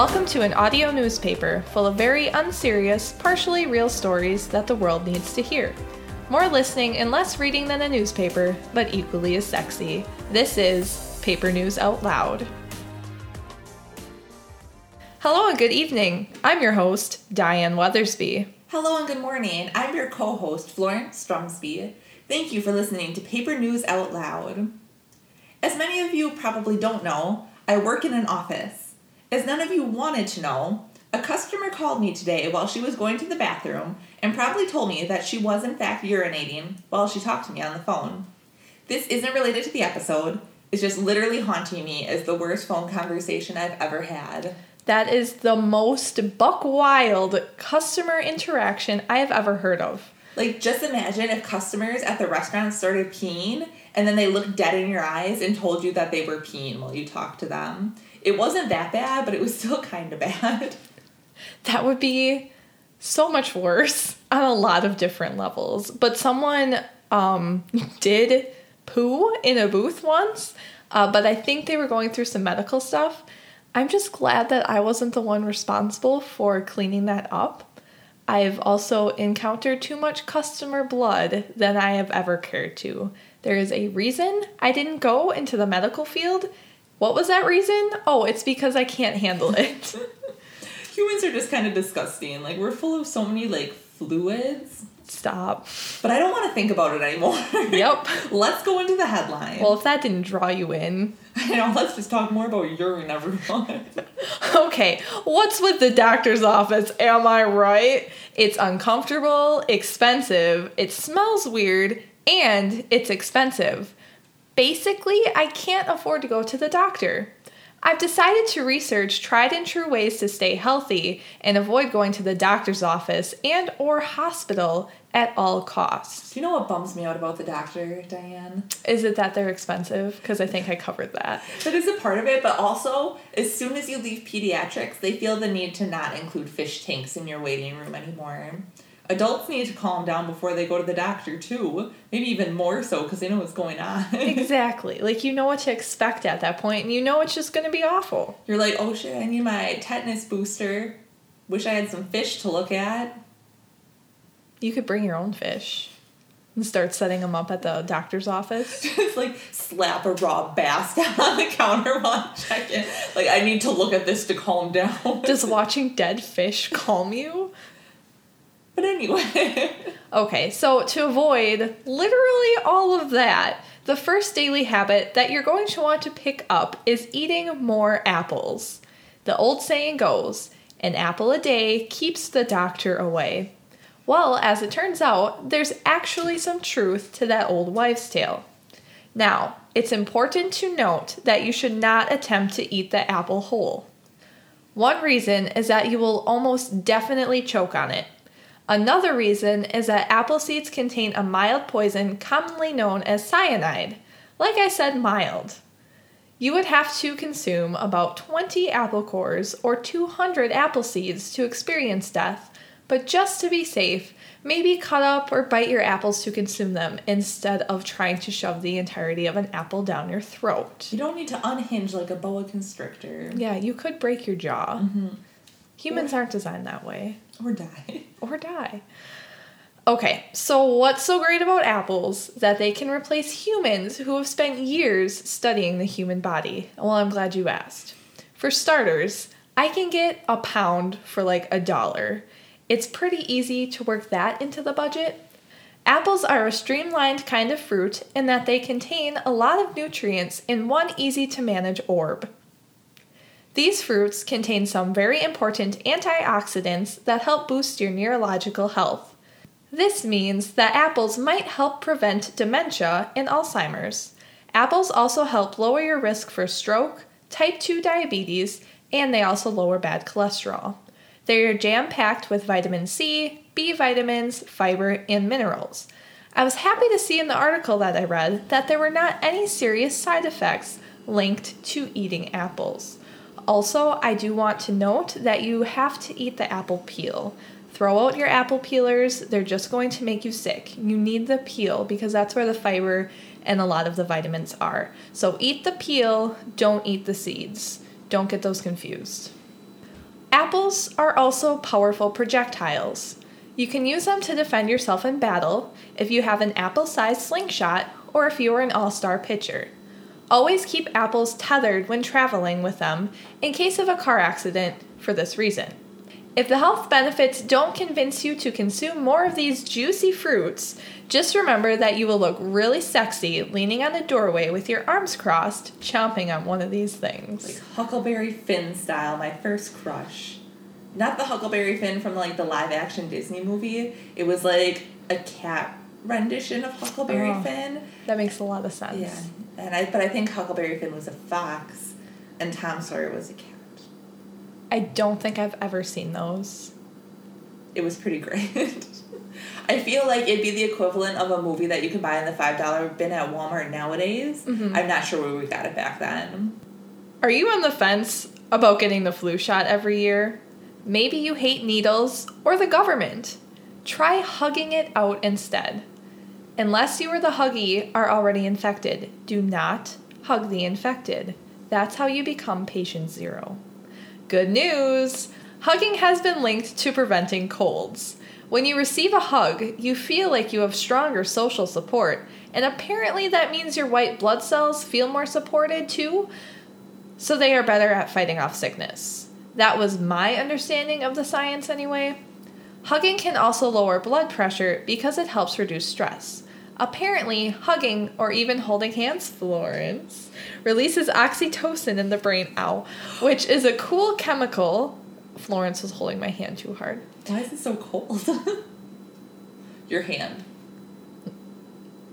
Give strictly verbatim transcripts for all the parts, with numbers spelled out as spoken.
Welcome to an audio newspaper full of very unserious, partially real stories that the world needs to hear. More listening and less reading than a newspaper, but equally as sexy. This is Paper News Out Loud. Hello and good evening. I'm your host, Diane Weathersby. Hello and good morning. I'm your co-host, Florence Strumsby. Thank you for listening to Paper News Out Loud. As many of you probably don't know, I work in an office. As none of you wanted to know, a customer called me today while she was going to the bathroom and probably told me that she was in fact urinating while she talked to me on the phone. This isn't related to the episode. It's just literally haunting me as the worst phone conversation I've ever had. That is the most buck wild customer interaction I have ever heard of. Like, just imagine if customers at the restaurant started peeing and then they looked dead in your eyes and told you that they were peeing while you talked to them. It wasn't that bad, but it was still kind of bad. That would be so much worse on a lot of different levels. But someone um, did poo in a booth once, uh, but I think they were going through some medical stuff. I'm just glad that I wasn't the one responsible for cleaning that up. I've also encountered too much customer blood than I have ever cared to. There is a reason I didn't go into the medical field. What was that reason? Oh, it's because I can't handle it. Humans are just kind of disgusting. Like, we're full of so many, like, fluids. Stop. But I don't want to think about it anymore. Yep. Let's go into the headline. Well, if that didn't draw you in. I know. Let's just talk more about urine, everyone. Okay. What's with the doctor's office? Am I right? It's uncomfortable, expensive, it smells weird, and it's expensive. Basically, I can't afford to go to the doctor. I've decided to research tried and true ways to stay healthy and avoid going to the doctor's office and or hospital at all costs. Do you know what bums me out about the doctor, Diane? Is it that they're expensive? Because I think I covered that. That is a part of it, but also, as soon as you leave pediatrics, they feel the need to not include fish tanks in your waiting room anymore. Adults need to calm down before they go to the doctor, too. Maybe even more so, because they know what's going on. Exactly. Like, you know what to expect at that point, and you know it's just going to be awful. You're like, oh, shit, I need my tetanus booster. Wish I had some fish to look at. You could bring your own fish and start setting them up at the doctor's office. Just, like, slap a raw bass down on the counter while I'm checking. Like, I need to look at this to calm down. Does watching dead fish calm you? But anyway. Okay, so to avoid literally all of that, the first daily habit that you're going to want to pick up is eating more apples. The old saying goes, an apple a day keeps the doctor away. Well, as it turns out, there's actually some truth to that old wives' tale. Now, it's important to note that you should not attempt to eat the apple whole. One reason is that you will almost definitely choke on it. Another reason is that apple seeds contain a mild poison commonly known as cyanide. Like I said, mild. You would have to consume about twenty apple cores or two hundred apple seeds to experience death, but just to be safe, maybe cut up or bite your apples to consume them instead of trying to shove the entirety of an apple down your throat. You don't need to unhinge like a boa constrictor. Yeah, you could break your jaw. Mm-hmm. Humans or, aren't designed that way. Or die. Or die. Okay, so what's so great about apples that they can replace humans who have spent years studying the human body? Well, I'm glad you asked. For starters, I can get a pound for like a dollar. It's pretty easy to work that into the budget. Apples are a streamlined kind of fruit in that they contain a lot of nutrients in one easy-to-manage orb. These fruits contain some very important antioxidants that help boost your neurological health. This means that apples might help prevent dementia and Alzheimer's. Apples also help lower your risk for stroke, type two diabetes, and they also lower bad cholesterol. They're jam-packed with vitamin C, B vitamins, fiber, and minerals. I was happy to see in the article that I read that there were not any serious side effects linked to eating apples. Also, I do want to note that you have to eat the apple peel. Throw out your apple peelers. They're just going to make you sick. You need the peel because that's where the fiber and a lot of the vitamins are. So eat the peel, don't eat the seeds. Don't get those confused. Apples are also powerful projectiles. You can use them to defend yourself in battle if you have an apple-sized slingshot or if you are an all-star pitcher. Always keep apples tethered when traveling with them in case of a car accident for this reason. If the health benefits don't convince you to consume more of these juicy fruits, just remember that you will look really sexy leaning on a doorway with your arms crossed, chomping on one of these things. Like Huckleberry Finn style, my first crush. Not the Huckleberry Finn from like the live action Disney movie. It was like a cat rendition of Huckleberry oh, Finn. That makes a lot of sense. Yeah, and I but I think Huckleberry Finn was a fox and Tom Sawyer was a cat. I don't think I've ever seen those. It was pretty great. I feel like it'd be the equivalent of a movie that you can buy in the five dollar bin at Walmart nowadays. Mm-hmm. I'm not sure where we got it back then. Are you on the fence about getting the flu shot every year? Maybe you hate needles or the government. Try hugging it out instead. Unless you or the huggy are already infected, do not hug the infected. That's how you become patient zero. Good news! Hugging has been linked to preventing colds. When you receive a hug, you feel like you have stronger social support, and apparently that means your white blood cells feel more supported too, so they are better at fighting off sickness. That was my understanding of the science anyway. Hugging can also lower blood pressure because it helps reduce stress. Apparently, hugging, or even holding hands, Florence, releases oxytocin in the brain, ow, which is a cool chemical. Florence was holding my hand too hard. Why is it so cold? Your hand.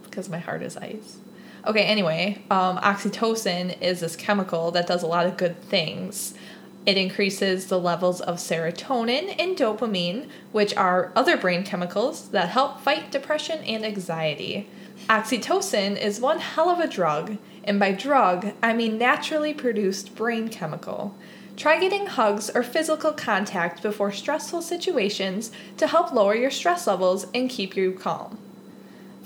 Because my heart is ice. Okay, anyway, um, oxytocin is this chemical that does a lot of good things. It increases the levels of serotonin and dopamine, which are other brain chemicals that help fight depression and anxiety. Oxytocin is one hell of a drug, and by drug, I mean naturally produced brain chemical. Try getting hugs or physical contact before stressful situations to help lower your stress levels and keep you calm.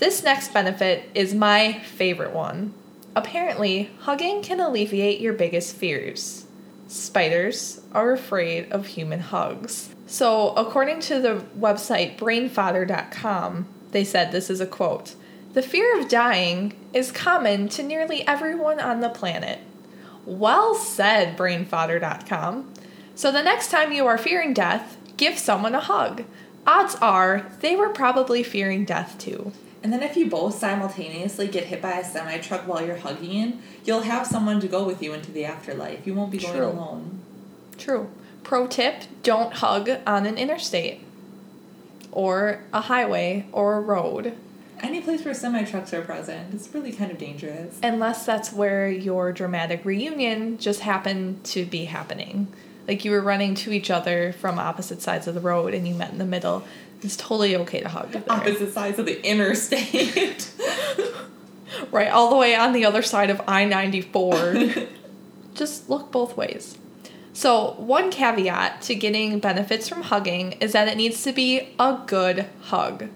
This next benefit is my favorite one. Apparently, hugging can alleviate your biggest fears. Spiders are afraid of human hugs. So, according to the website brain father dot com, they said this is a quote, "The fear of dying is common to nearly everyone on the planet." Well said, brain father dot com. So the next time you are fearing death, give someone a hug. Odds are they were probably fearing death too. And then if you both simultaneously get hit by a semi-truck while you're hugging, you'll have someone to go with you into the afterlife. You won't be going True. alone. True. Pro tip, don't hug on an interstate or a highway or a road. Any place where semi-trucks are present. It's really kind of dangerous. Unless that's where your dramatic reunion just happened to be happening. Like you were running to each other from opposite sides of the road and you met in the middle. It's totally okay to hug. There. Opposite sides of the interstate. Right, all the way on the other side of I ninety-four. Just look both ways. So one caveat to getting benefits from hugging is that it needs to be a good hug.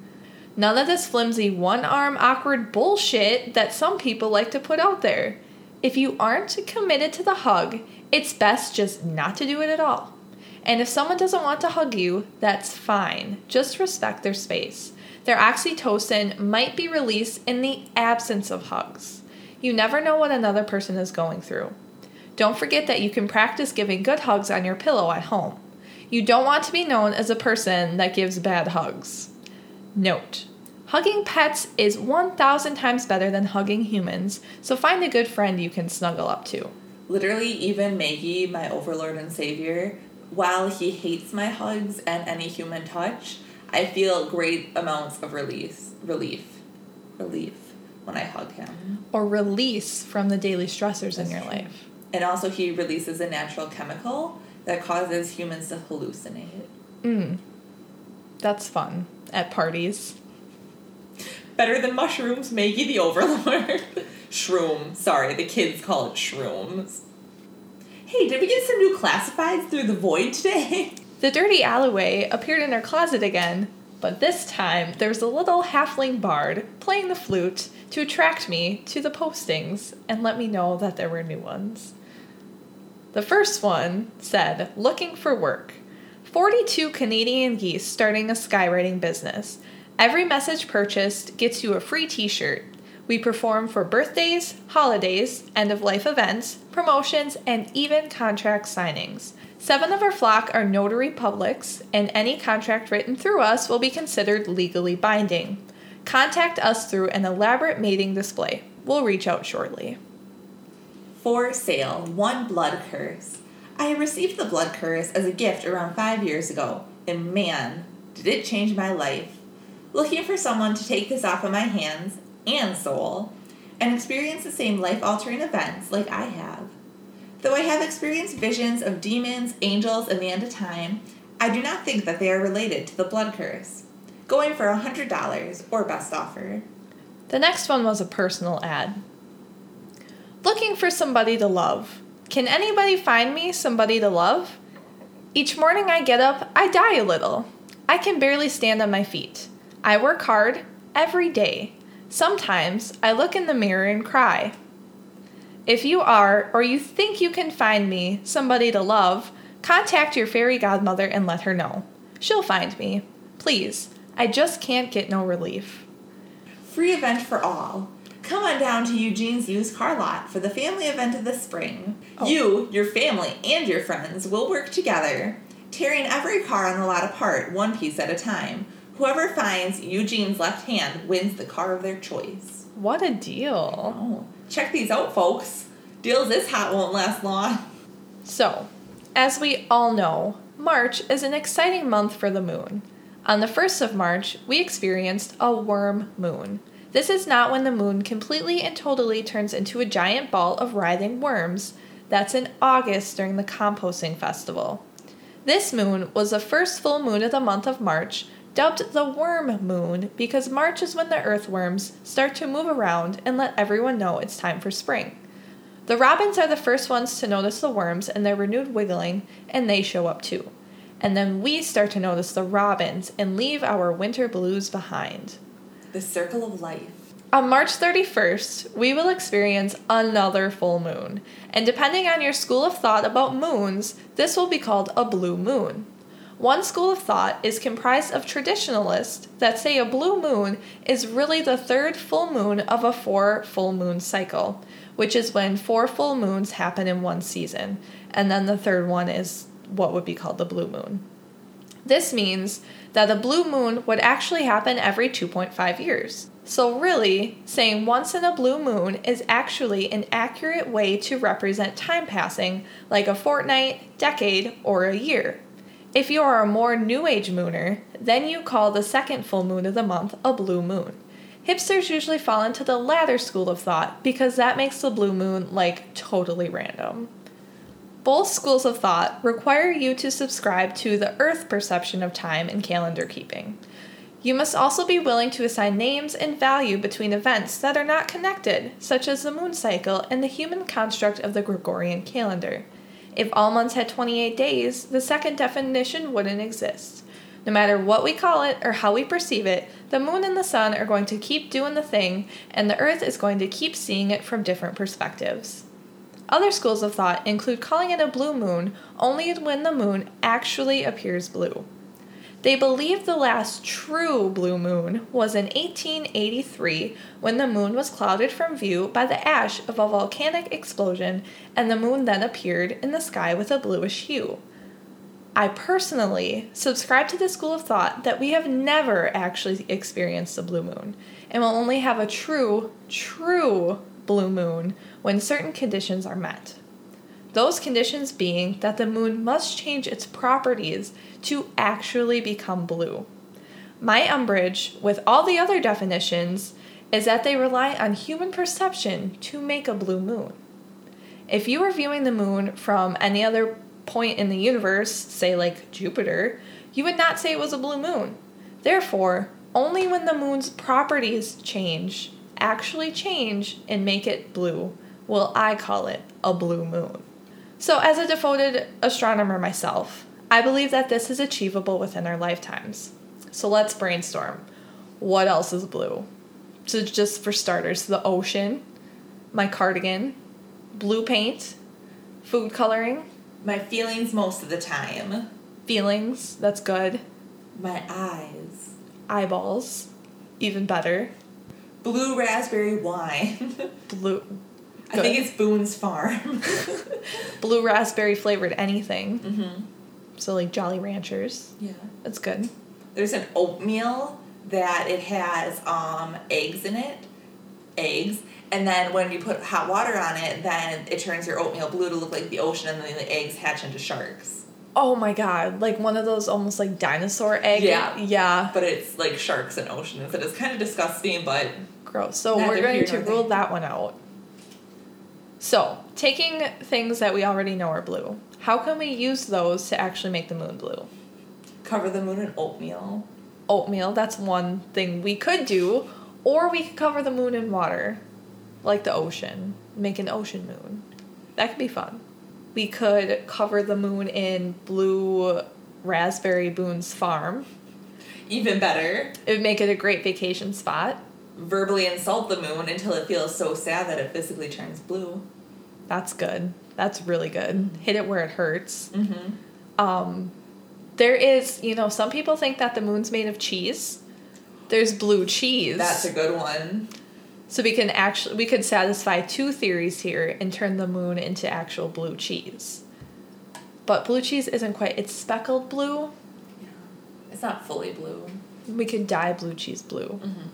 None of this flimsy one-arm awkward bullshit that some people like to put out there. If you aren't committed to the hug, it's best just not to do it at all. And if someone doesn't want to hug you, that's fine. Just respect their space. Their oxytocin might be released in the absence of hugs. You never know what another person is going through. Don't forget that you can practice giving good hugs on your pillow at home. You don't want to be known as a person that gives bad hugs. Note, hugging pets is one thousand times better than hugging humans, so find a good friend you can snuggle up to. Literally, even Maggie, my overlord and savior, while he hates my hugs and any human touch, I feel great amounts of release, relief, relief when I hug him. Or release from the daily stressors That's in your true. life. And also he releases a natural chemical that causes humans to hallucinate. Mm. That's fun. At parties. Better than mushrooms, Maggie the overlord. Shroom. Sorry, the kids call it shrooms. Hey, did we get some new classifieds through the void today? The dirty alleyway appeared in her closet again, but this time there's a little halfling bard playing the flute to attract me to the postings and let me know that there were new ones. The first one said, looking for work. forty-two Canadian geese starting a skywriting business. Every message purchased gets you a free t-shirt. We perform for birthdays, holidays, end-of-life events, promotions, and even contract signings. Seven of our flock are notary publics, and any contract written through us will be considered legally binding. Contact us through an elaborate mating display. We'll reach out shortly. For sale, one blood curse. I received the blood curse as a gift around five years ago, and man, did it change my life. Looking for someone to take this off of my hands and soul, and experience the same life-altering events like I have. Though I have experienced visions of demons, angels, and the end of time, I do not think that they are related to the blood curse. Going for one hundred dollars or best offer. The next one was a personal ad. Looking for somebody to love. Can anybody find me somebody to love? Each morning I get up, I die a little. I can barely stand on my feet. I work hard every day. Sometimes I look in the mirror and cry. If you are, or you think you can find me somebody to love, contact your fairy godmother and let her know. She'll find me. Please, I just can't get no relief. Free event for all. Come on down to Eugene's used car lot for the family event of the spring. Oh. You, your family, and your friends will work together, tearing every car on the lot apart one piece at a time. Whoever finds Eugene's left hand wins the car of their choice. What a deal. Oh. Check these out, folks. Deals this hot won't last long. So, as we all know, March is an exciting month for the moon. On the first of March, we experienced a worm moon. This is not when the moon completely and totally turns into a giant ball of writhing worms. That's in August during the composting festival. This moon was the first full moon of the month of March, dubbed the Worm Moon because March is when the earthworms start to move around and let everyone know it's time for spring. The robins are the first ones to notice the worms and their renewed wiggling, and they show up too. And then we start to notice the robins and leave our winter blues behind. The circle of life. On March thirty-first, we will experience another full moon, and depending on your school of thought about moons, this will be called a blue moon. One school of thought is comprised of traditionalists that say a blue moon is really the third full moon of a four full moon cycle, which is when four full moons happen in one season, and then the third one is what would be called the blue moon. This means that a blue moon would actually happen every two point five years. So really, saying once in a blue moon is actually an accurate way to represent time passing, like a fortnight, decade, or a year. If you are a more New Age mooner, then you call the second full moon of the month a blue moon. Hipsters usually fall into the latter school of thought because that makes the blue moon, like, totally random. Both schools of thought require you to subscribe to the Earth perception of time and calendar keeping. You must also be willing to assign names and value between events that are not connected, such as the moon cycle and the human construct of the Gregorian calendar. If all months had twenty-eight days, the second definition wouldn't exist. No matter what we call it or how we perceive it, the moon and the sun are going to keep doing the thing, and the earth is going to keep seeing it from different perspectives. Other schools of thought include calling it a blue moon only when the moon actually appears blue. They believe the last true blue moon was in eighteen eighty-three, when the moon was clouded from view by the ash of a volcanic explosion, and the moon then appeared in the sky with a bluish hue. I personally subscribe to the school of thought that we have never actually experienced a blue moon, and will only have a true, true blue moon when certain conditions are met. Those conditions being that the moon must change its properties to actually become blue. My umbrage with all the other definitions is that they rely on human perception to make a blue moon. If you are viewing the moon from any other point in the universe, say like Jupiter, you would not say it was a blue moon. Therefore, only when the moon's properties change, actually change and make it blue, will I call it a blue moon. So as a devoted astronomer myself, I believe that this is achievable within our lifetimes. So let's brainstorm. What else is blue? So just for starters, the ocean, my cardigan, blue paint, Food coloring? My feelings most of the time. Feelings, that's good. My eyes. Eyeballs, even better. Blue raspberry wine. Blue. Good. I think it's Boone's Farm. Blue raspberry flavored anything. Mm-hmm. So like Jolly Ranchers. Yeah. That's good. There's an oatmeal that it has um, eggs in it. Eggs. And then when you put hot water on it, then it turns your oatmeal blue to look like the ocean, and then the eggs hatch into sharks. Oh my god, like one of those almost like dinosaur eggs. Yeah. Yeah. But it's like sharks and oceans. It is kind of disgusting, but... Gross. So we're going to rule that one out. So, taking things that we already know are blue, how can we use those to actually make the moon blue? Cover the moon in oatmeal. Oatmeal, that's one thing we could do. Or we could cover the moon in water. Like the ocean. Make an ocean moon. That could be fun. We could cover the moon in blue raspberry Boone's Farm. Even better. It would make it a great vacation spot. Verbally insult the moon until it feels so sad that it physically turns blue. That's good. That's really good. Hit it where it hurts. Mm-hmm. Um, there is, you know, some people think that the moon's made of cheese. There's blue cheese. That's a good one. So we can actually we could satisfy two theories here and turn the moon into actual blue cheese. But blue cheese isn't quite, it's speckled blue. Yeah. It's not fully blue. We could dye blue cheese blue. Mm-hmm.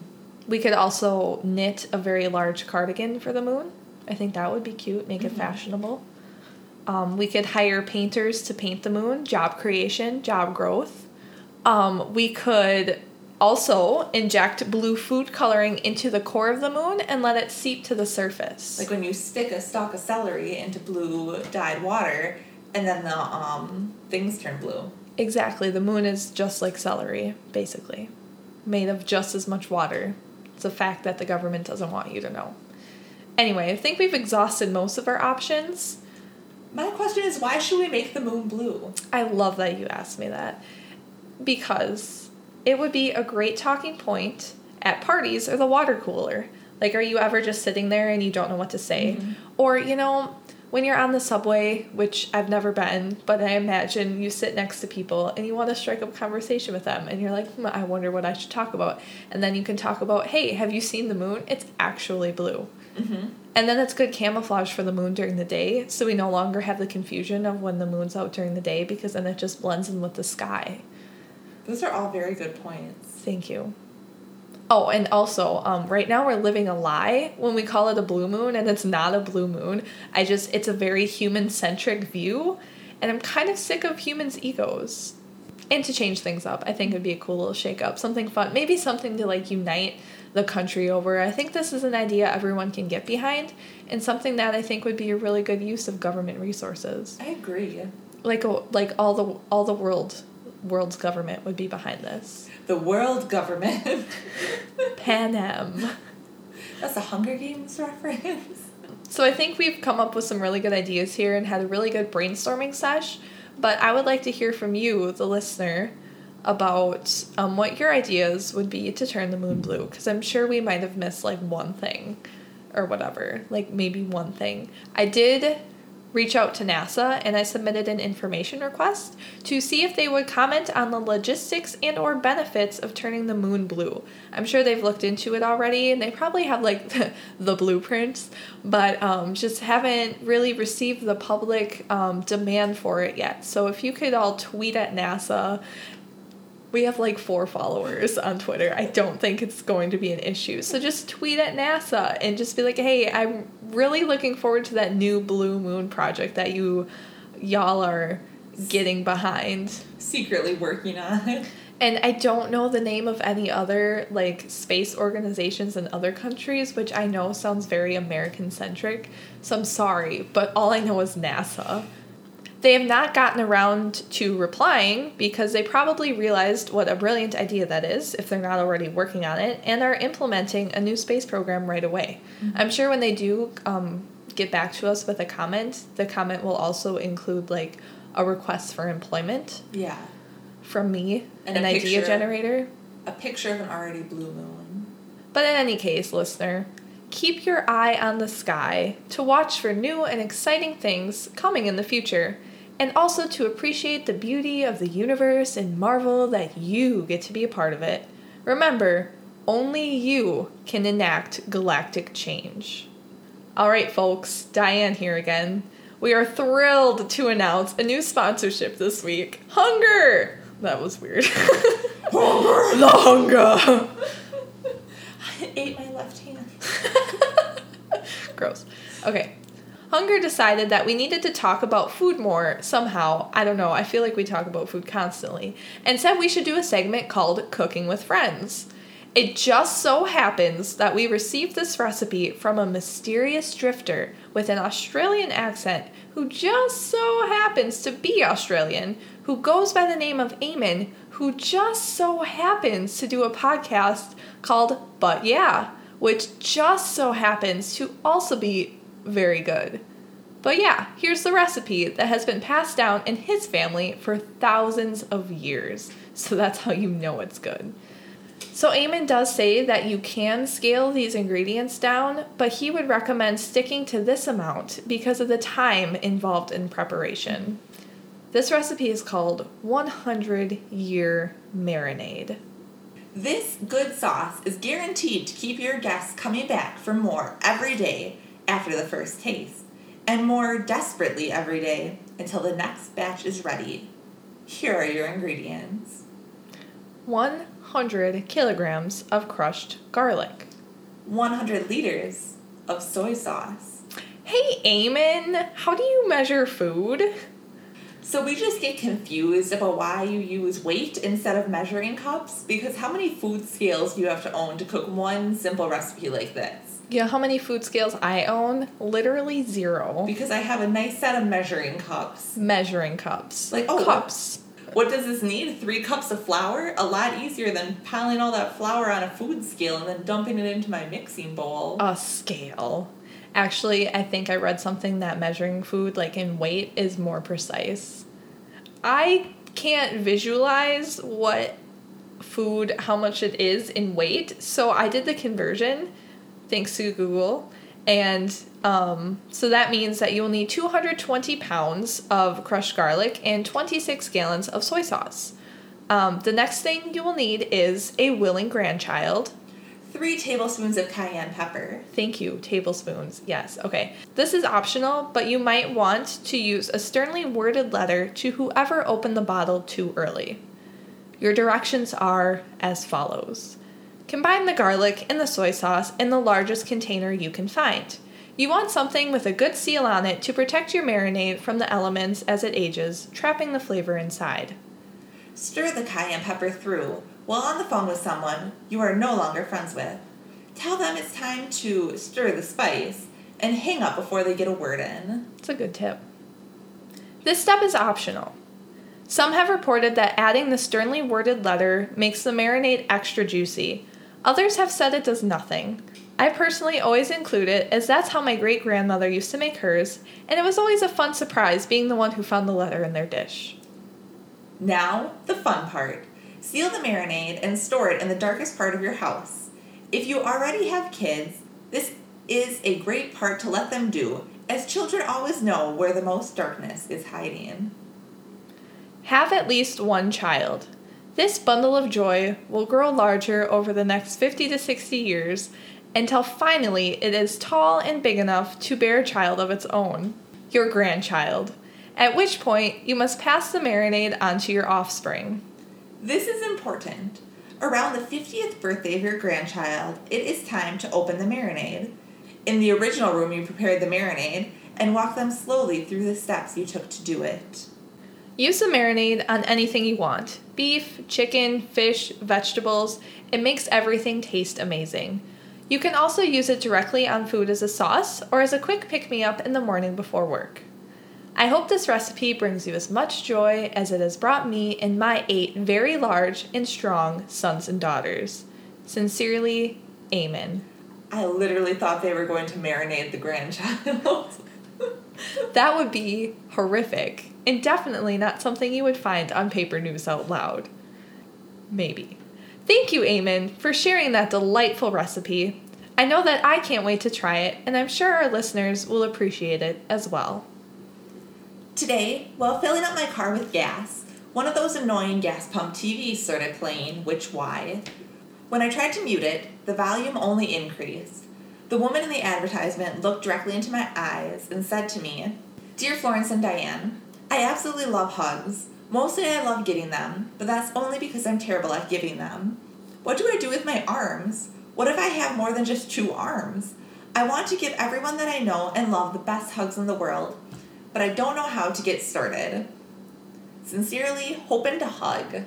We could also knit a very large cardigan for the moon. I think that would be cute, make mm-hmm. it fashionable. Um, we could hire painters to paint the moon, job creation, job growth. Um, we could... Also, inject blue food coloring into the core of the moon and let it seep to the surface. Like when you stick a stalk of celery into blue dyed water, and then the um, things turn blue. Exactly. The moon is just like celery, basically. Made of just as much water. It's a fact that the government doesn't want you to know. Anyway, I think we've exhausted most of our options. My question is, why should we make the moon blue? I love that you asked me that. Because... it would be a great talking point at parties or the water cooler. Like, are you ever just sitting there and you don't know what to say? Mm-hmm. Or, you know, when you're on the subway, which I've never been, but I imagine you sit next to people and you want to strike up conversation with them. And you're like, hmm, I wonder what I should talk about. And then you can talk about, hey, have you seen the moon? It's actually blue. Mm-hmm. And then it's good camouflage for the moon during the day. So we no longer have the confusion of when the moon's out during the day, because then it just blends in with the sky. Those are all very good points. Thank you. Oh, and also, um, right now we're living a lie when we call it a blue moon, and it's not a blue moon. I just, it's a very human-centric view, and I'm kind of sick of humans' egos. And to change things up, I think it'd be a cool little shake-up, something fun, maybe something to, like, unite the country over. I think this is an idea everyone can get behind, and something that I think would be a really good use of government resources. I agree. Like, a, like all the all the world... world's government would be behind this. The world government. Panem. That's a Hunger Games reference. So I think we've come up with some really good ideas here and had a really good brainstorming sesh, but I would like to hear from you, the listener, about um, what your ideas would be to turn the moon blue, because I'm sure we might have missed like one thing or whatever, like maybe one thing. I did... reach out to NASA, and I submitted an information request to see if they would comment on the logistics and or benefits of turning the moon blue. I'm sure they've looked into it already, and they probably have, like, the, the blueprints, but um, just haven't really received the public um, demand for it yet. So if you could all tweet at NASA... We have like four followers on Twitter. I don't think it's going to be an issue. So just tweet at NASA and just be like, hey, I'm really looking forward to that new blue moon project that you y'all are getting behind. Secretly working on. And I don't know the name of any other like space organizations in other countries, which I know sounds very American-centric. So I'm sorry, but all I know is NASA. They have not gotten around to replying because they probably realized what a brilliant idea that is, if they're not already working on it, and are implementing a new space program right away. Mm-hmm. I'm sure when they do um, get back to us with a comment, the comment will also include, like, a request for employment. Yeah. From me, and an idea picture, generator. A picture of an already blue moon. But in any case, listener, keep your eye on the sky to watch for new and exciting things coming in the future, and also to appreciate the beauty of the universe and marvel that you get to be a part of it. Remember, only you can enact galactic change. All right, folks, Diane here again. We are thrilled to announce a new sponsorship this week. Hunger! That was weird. Hunger! The hunger! I ate my left hand. Gross. Okay. Hunger decided that we needed to talk about food more somehow. I don't know. I feel like we talk about food constantly. And said we should do a segment called Cooking with Friends. It just so happens that we received this recipe from a mysterious drifter with an Australian accent who just so happens to be Australian, who goes by the name of Eamon, who just so happens to do a podcast called But Yeah, which just so happens to also be very good. But yeah, here's the recipe that has been passed down in his family for thousands of years. So that's how you know it's good. So Eamon does say that you can scale these ingredients down, but he would recommend sticking to this amount because of the time involved in preparation. This recipe is called one hundred year Marinade. This good sauce is guaranteed to keep your guests coming back for more every day after the first taste, and more desperately every day until the next batch is ready. Here are your ingredients. one hundred kilograms of crushed garlic. one hundred liters of soy sauce. Hey, Eamon, how do you measure food? So we just get confused about why you use weight instead of measuring cups, because how many food scales do you have to own to cook one simple recipe like this? Yeah, how many food scales I own? Literally zero. Because I have a nice set of measuring cups. Measuring cups. Like, oh, cups. What does this need? Three cups of flour? A lot easier than piling all that flour on a food scale and then dumping it into my mixing bowl. A scale. Actually, I think I read something that measuring food, like in weight, is more precise. I can't visualize what food, how much it is in weight, so I did the conversion, thanks to Google, and Um, so that means that you will need two hundred twenty pounds of crushed garlic and twenty-six gallons of soy sauce. Um, the next thing you will need is a willing grandchild. Three tablespoons of cayenne pepper. Thank you, tablespoons. Yes, okay. This is optional, but you might want to use a sternly worded letter to whoever opened the bottle too early. Your directions are as follows. Combine the garlic and the soy sauce in the largest container you can find. You want something with a good seal on it to protect your marinade from the elements as it ages, trapping the flavor inside. Stir the cayenne pepper through. While on the phone with someone you are no longer friends with, tell them it's time to stir the spice and hang up before they get a word in. It's a good tip. This step is optional. Some have reported that adding the sternly worded letter makes the marinade extra juicy. Others have said it does nothing. I personally always include it, as that's how my great-grandmother used to make hers, and it was always a fun surprise being the one who found the letter in their dish. Now, the fun part. Seal the marinade and store it in the darkest part of your house. If you already have kids, this is a great part to let them do, as children always know where the most darkness is hiding. Have at least one child. This bundle of joy will grow larger over the next fifty to sixty years, until finally it is tall and big enough to bear a child of its own, your grandchild, at which point you must pass the marinade onto your offspring. This is important. Around the fiftieth birthday of your grandchild, it is time to open the marinade. In the original room you prepared the marinade, and walk them slowly through the steps you took to do it. Use the marinade on anything you want. Beef, chicken, fish, vegetables. It makes everything taste amazing. You can also use it directly on food as a sauce or as a quick pick-me-up in the morning before work. I hope this recipe brings you as much joy as it has brought me and my eight very large and strong sons and daughters. Sincerely, Eamon. I literally thought they were going to marinate the grandchild. That would be horrific, and definitely not something you would find on Paper News Out Loud. Maybe. Thank you, Eamon, for sharing that delightful recipe. I know that I can't wait to try it, and I'm sure our listeners will appreciate it as well. Today, while filling up my car with gas, one of those annoying gas pump T Vs started playing, which why? When I tried to mute it, the volume only increased. The woman in the advertisement looked directly into my eyes and said to me, "Dear Florence and Diane, I absolutely love hugs. Mostly I love getting them, but that's only because I'm terrible at giving them. What do I do with my arms? What if I have more than just two arms? I want to give everyone that I know and love the best hugs in the world, but I don't know how to get started. Sincerely, hoping to hug."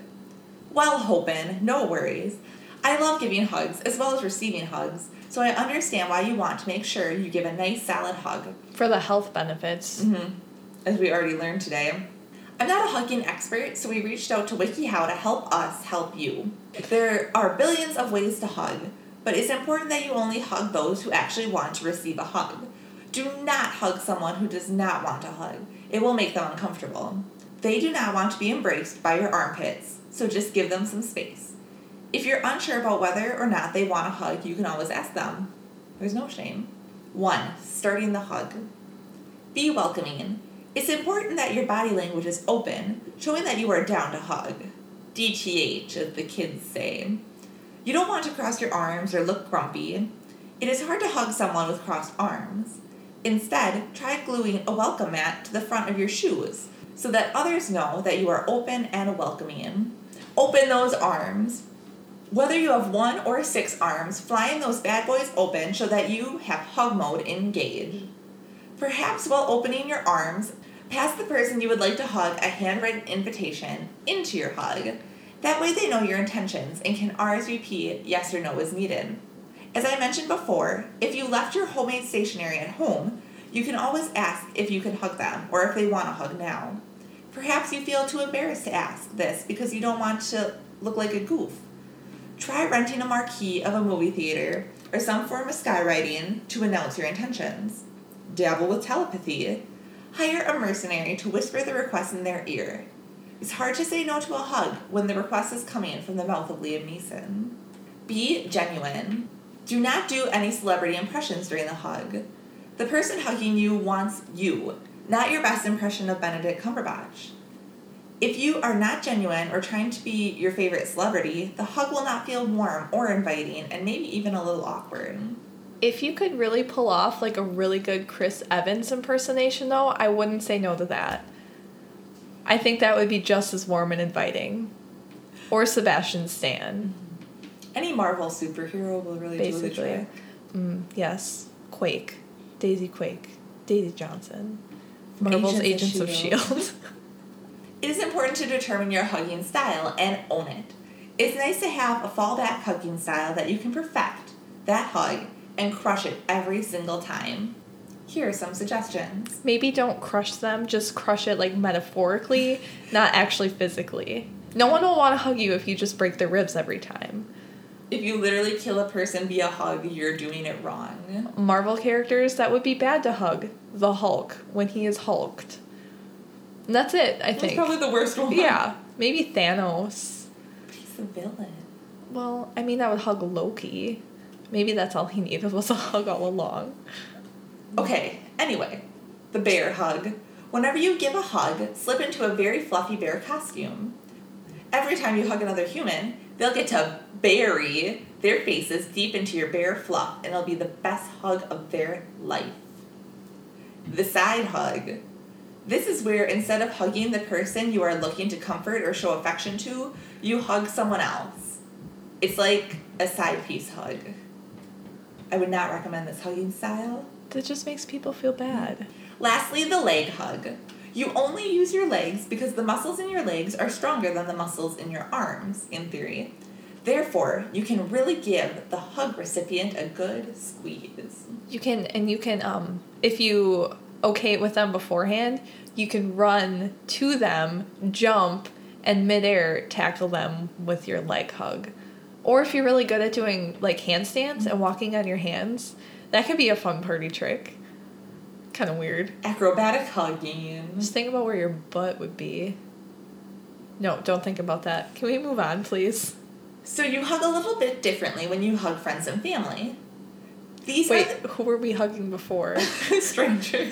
Well, hoping, no worries. I love giving hugs as well as receiving hugs, so I understand why you want to make sure you give a nice solid hug. For the health benefits. Mm-hmm. As we already learned today. I'm not a hugging expert, so we reached out to WikiHow to help us help you. There are billions of ways to hug, but it's important that you only hug those who actually want to receive a hug. Do not hug someone who does not want a hug. It will make them uncomfortable. They do not want to be embraced by your armpits, so just give them some space. If you're unsure about whether or not they want a hug, you can always ask them. There's no shame. One, starting the hug. Be welcoming. It's important that your body language is open, showing that you are down to hug. D T H, as the kids say. You don't want to cross your arms or look grumpy. It is hard to hug someone with crossed arms. Instead, try gluing a welcome mat to the front of your shoes so that others know that you are open and welcoming. Open those arms. Whether you have one or six arms, flying those bad boys open so that you have hug mode engaged. Perhaps while opening your arms, pass the person you would like to hug a handwritten invitation into your hug. That way they know your intentions and can R S V P yes or no as needed. As I mentioned before, if you left your homemade stationery at home, you can always ask if you can hug them or if they want a hug now. Perhaps you feel too embarrassed to ask this because you don't want to look like a goof. Try renting a marquee of a movie theater or some form of skywriting to announce your intentions. Dabble with telepathy. Hire a mercenary to whisper the request in their ear. It's hard to say no to a hug when the request is coming from the mouth of Liam Neeson. Be genuine. Do not do any celebrity impressions during the hug. The person hugging you wants you, not your best impression of Benedict Cumberbatch. If you are not genuine or trying to be your favorite celebrity, the hug will not feel warm or inviting and maybe even a little awkward. If you could really pull off, like, a really good Chris Evans impersonation, though, I wouldn't say no to that. I think that would be just as warm and inviting. Or Sebastian Stan. Any Marvel superhero will really Basically. do the trick. Mm, yes. Quake. Daisy Quake. Daisy Johnson. Marvel's Agents, Agents of S H I E L D It is important to determine your hugging style and own it. It's nice to have a fallback hugging style that you can perfect. That hug... and crush it every single time. Here are some suggestions. Maybe don't crush them, just crush it, like, metaphorically, not actually physically. No one will want to hug you if you just break their ribs every time. If you literally kill a person via hug, you're doing it wrong. Marvel characters that would be bad to hug. The Hulk, when he is hulked. And that's it, I that's think. That's probably the worst one. Yeah, maybe Thanos. But he's the villain. Well, I mean, I would hug Loki. Maybe that's all he needed was a hug all along. Okay, anyway, the bear hug. Whenever you give a hug, slip into a very fluffy bear costume. Every time you hug another human, they'll get to bury their faces deep into your bear fluff, and it'll be the best hug of their life. The side hug. This is where instead of hugging the person you are looking to comfort or show affection to, you hug someone else. It's like a side piece hug. I would not recommend this hugging style. That just makes people feel bad. Lastly, the leg hug. You only use your legs because the muscles in your legs are stronger than the muscles in your arms, in theory. Therefore, you can really give the hug recipient a good squeeze. You can, and you can, um, if you okay it with them beforehand, you can run to them, jump, and midair tackle them with your leg hug. Or if you're really good at doing, like, handstands and walking on your hands, that could be a fun party trick. Kind of weird. Acrobatic hugging. Just think about where your butt would be. No, don't think about that. Can we move on, please? So you hug a little bit differently when you hug friends and family. These Wait, the- who were we hugging before? Strangers.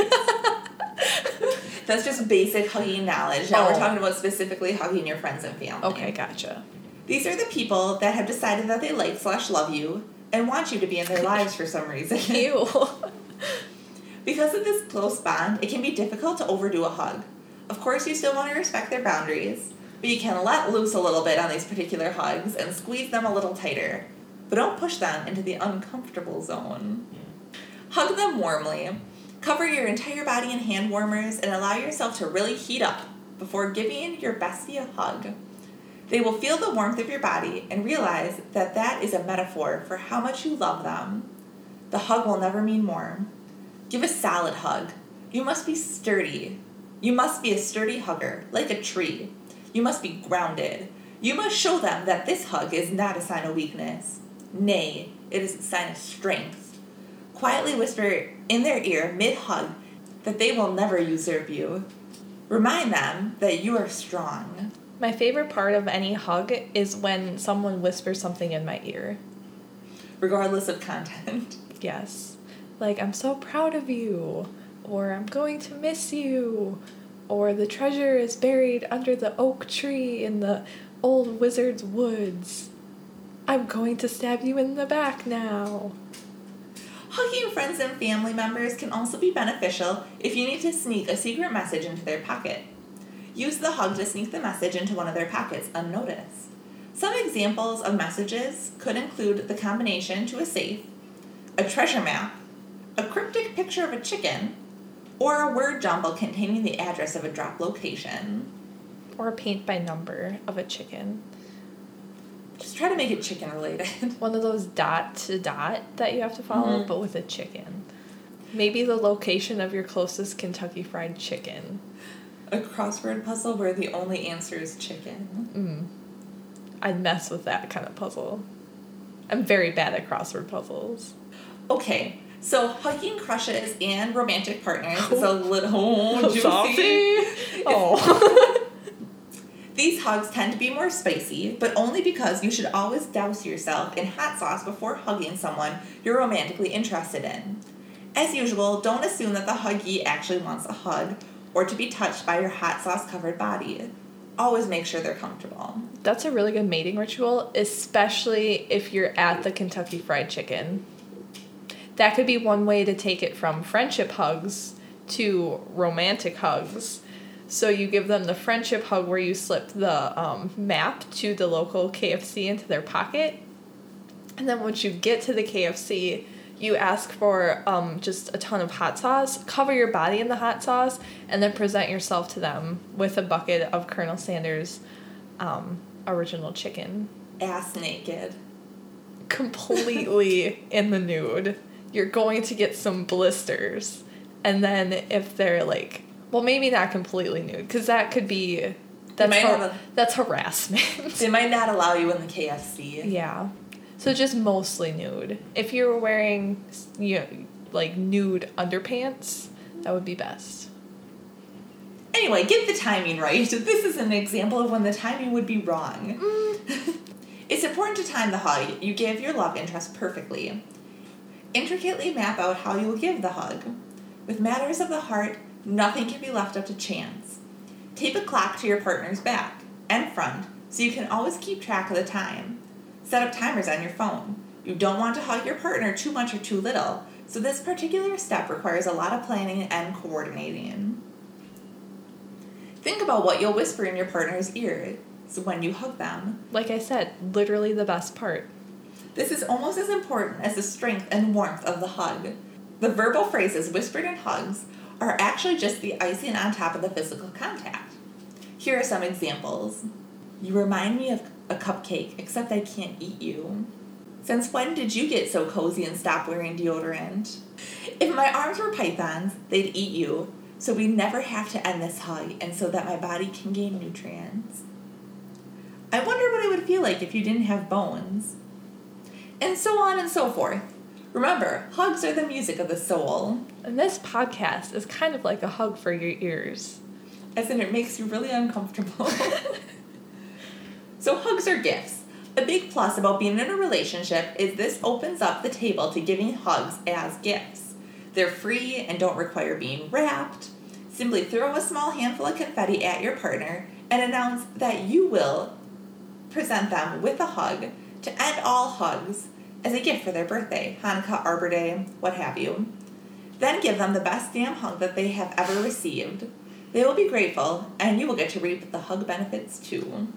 That's just basic hugging knowledge. Now oh. we're talking about specifically hugging your friends and family. Okay, gotcha. These are the people that have decided that they like slash love you and want you to be in their lives for some reason. Ew. Because of this close bond, it can be difficult to overdo a hug. Of course, you still want to respect their boundaries, but you can let loose a little bit on these particular hugs and squeeze them a little tighter. But don't push them into the uncomfortable zone. Hug them warmly. Cover your entire body in hand warmers and allow yourself to really heat up before giving your bestie a hug. They will feel the warmth of your body and realize that that is a metaphor for how much you love them. The hug will never mean more. Give a solid hug. You must be sturdy. You must be a sturdy hugger, like a tree. You must be grounded. You must show them that this hug is not a sign of weakness. Nay, it is a sign of strength. Quietly whisper in their ear mid-hug that they will never usurp you. Remind them that you are strong. My favorite part of any hug is when someone whispers something in my ear. Regardless of content. Yes. Like, I'm so proud of you. Or I'm going to miss you, or the treasure is buried under the oak tree in the old wizard's woods. I'm going to stab you in the back now. Hugging friends and family members can also be beneficial if you need to sneak a secret message into their pocket. Use the hug to sneak the message into one of their pockets unnoticed. Some examples of messages could include the combination to a safe, a treasure map, a cryptic picture of a chicken, or a word jumble containing the address of a drop location. Or a paint by number of a chicken. Just try to make it chicken related. One of those dot to dot that you have to follow, mm-hmm. but with a chicken. Maybe the location of your closest Kentucky Fried Chicken. A crossword puzzle where the only answer is chicken. Mm. I'd mess with that kind of puzzle. I'm very bad at crossword puzzles. Okay. So, hugging crushes and romantic partners oh. is a little juicy. Salty. Oh. These hugs tend to be more spicy, but only because you should always douse yourself in hot sauce before hugging someone you're romantically interested in. As usual, don't assume that the huggy actually wants a hug or to be touched by your hot sauce-covered body. Always make sure they're comfortable. That's a really good mating ritual, especially if you're at the Kentucky Fried Chicken. That could be one way to take it from friendship hugs to romantic hugs. So you give them the friendship hug where you slip the um, map to the local K F C into their pocket. And then once you get to the K F C, you ask for um, just a ton of hot sauce, cover your body in the hot sauce, and then present yourself to them with a bucket of Colonel Sanders' um, original chicken. Ass naked. Completely in the nude. You're going to get some blisters. And then if they're like, well, maybe not completely nude, because that could be, that's, har- a, that's harassment. They might not allow you in the K F C. Yeah. So just mostly nude. If you were wearing, you know, like nude underpants, that would be best. Anyway, get the timing right. This is an example of when the timing would be wrong. Mm. It's important to time the hug you give your love interest perfectly. Intricately map out how you will give the hug. With matters of the heart, nothing can be left up to chance. Tape a clock to your partner's back and front so you can always keep track of the time. Set up timers on your phone. You don't want to hug your partner too much or too little, so this particular step requires a lot of planning and coordinating. Think about what you'll whisper in your partner's ear when you hug them. Like I said, literally the best part. This is almost as important as the strength and warmth of the hug. The verbal phrases whispered in hugs are actually just the icing on top of the physical contact. Here are some examples. You remind me of a cupcake, except I can't eat you. Since when did you get so cozy and stop wearing deodorant? If my arms were pythons, they'd eat you, so we never have to end this hug and so that my body can gain nutrients. I wonder what it would feel like if you didn't have bones. And so on and so forth. Remember, hugs are the music of the soul. And this podcast is kind of like a hug for your ears. As in, it makes you really uncomfortable. So hugs are gifts. A big plus about being in a relationship is this opens up the table to giving hugs as gifts. They're free and don't require being wrapped. Simply throw a small handful of confetti at your partner and announce that you will present them with a hug to end all hugs as a gift for their birthday, Hanukkah, Arbor Day, what have you. Then give them the best damn hug that they have ever received. They will be grateful, and you will get to reap the hug benefits too.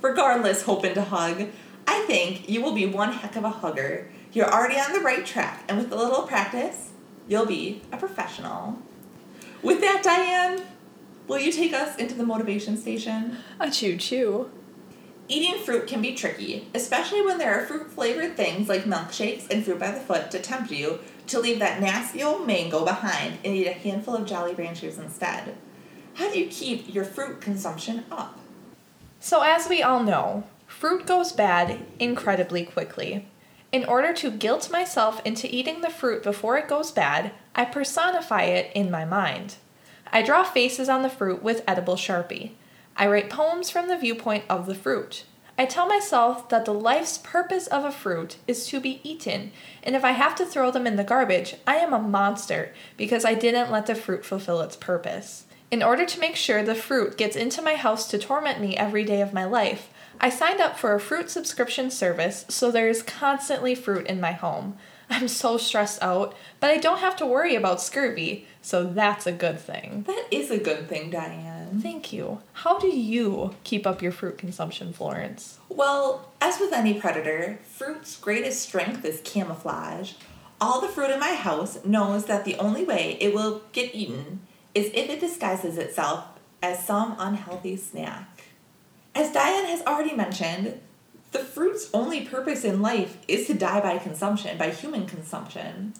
Regardless, hoping to hug, I think you will be one heck of a hugger. You're already on the right track, and with a little practice, you'll be a professional. With that, Diane, will you take us into the motivation station? A choo-choo. Eating fruit can be tricky, especially when there are fruit-flavored things like milkshakes and fruit by the foot to tempt you to leave that nasty old mango behind and eat a handful of Jolly Ranchers instead. How do you keep your fruit consumption up? So as we all know, fruit goes bad incredibly quickly. In order to guilt myself into eating the fruit before it goes bad, I personify it in my mind. I draw faces on the fruit with edible Sharpie. I write poems from the viewpoint of the fruit. I tell myself that the life's purpose of a fruit is to be eaten, and if I have to throw them in the garbage, I am a monster because I didn't let the fruit fulfill its purpose. In order to make sure the fruit gets into my house to torment me every day of my life, I signed up for a fruit subscription service so there is constantly fruit in my home. I'm so stressed out, but I don't have to worry about scurvy, so that's a good thing. That is a good thing, Diane. Thank you. How do you keep up your fruit consumption, Florence? Well, as with any predator, fruit's greatest strength is camouflage. All the fruit in my house knows that the only way it will get eaten is if it disguises itself as some unhealthy snack. As Diane has already mentioned, the fruit's only purpose in life is to die by consumption, by human consumption.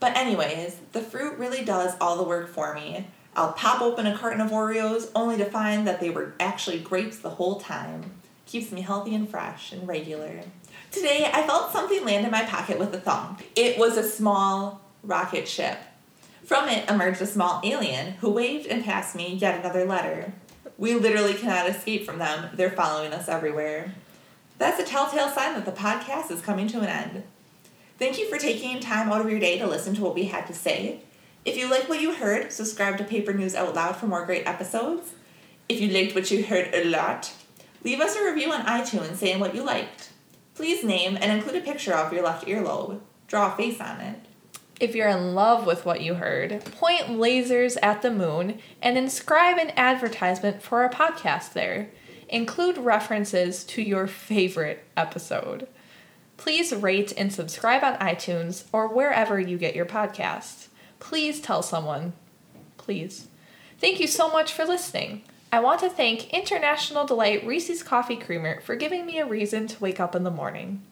But anyways, the fruit really does all the work for me. I'll pop open a carton of Oreos only to find that they were actually grapes the whole time. Keeps me healthy and fresh and regular. Today, I felt something land in my pocket with a thump. It was a small rocket ship. From it emerged a small alien who waved and passed me yet another letter. We literally cannot escape from them. They're following us everywhere. That's a telltale sign that the podcast is coming to an end. Thank you for taking time out of your day to listen to what we had to say. If you like what you heard, subscribe to Paper News Out Loud for more great episodes. If you liked what you heard a lot, leave us a review on iTunes saying what you liked. Please name and include a picture of your left earlobe. Draw a face on it. If you're in love with what you heard, point lasers at the moon and inscribe an advertisement for our podcast there. Include references to your favorite episode. Please rate and subscribe on iTunes or wherever you get your podcasts. Please tell someone. Please. Thank you so much for listening. I want to thank International Delight Reese's Coffee Creamer for giving me a reason to wake up in the morning.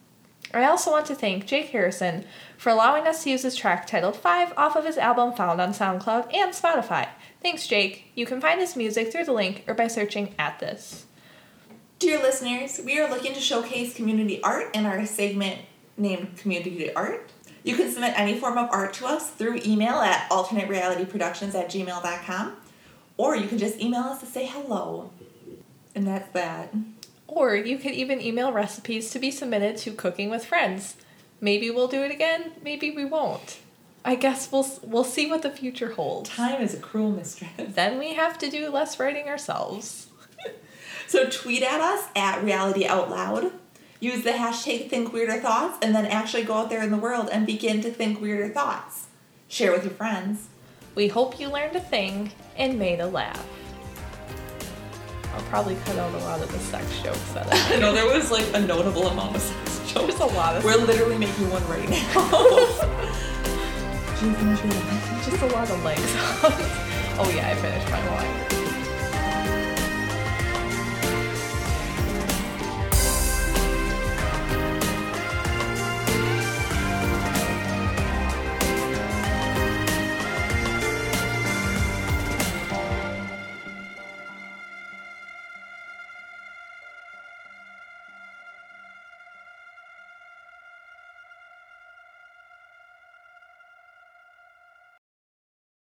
I also want to thank Jake Harrison for allowing us to use his track titled five off of his album found on SoundCloud and Spotify. Thanks, Jake. You can find his music through the link or by searching at this. Dear listeners, we are looking to showcase community art in our segment named Community Art. You can submit any form of art to us through email at alternate reality productions at gmail dot com, or you can just email us to say hello. And that's that. Or you could even email recipes to be submitted to Cooking with Friends. Maybe we'll do it again, maybe we won't. I guess we'll we'll see what the future holds. Time is a cruel mistress. Then we have to do less writing ourselves. So tweet at us at Reality Out Loud. Use the hashtag ThinkWeirderThoughts and then actually go out there in the world and begin to think weirder thoughts. Share with your friends. We hope you learned a thing and made a laugh. I'll probably cut out a lot of the sex jokes that I know. There was like a notable amount of sex jokes. There was a lot of We're sex. Literally making one right now. Just a lot of legs. Oh yeah, I finished my wine.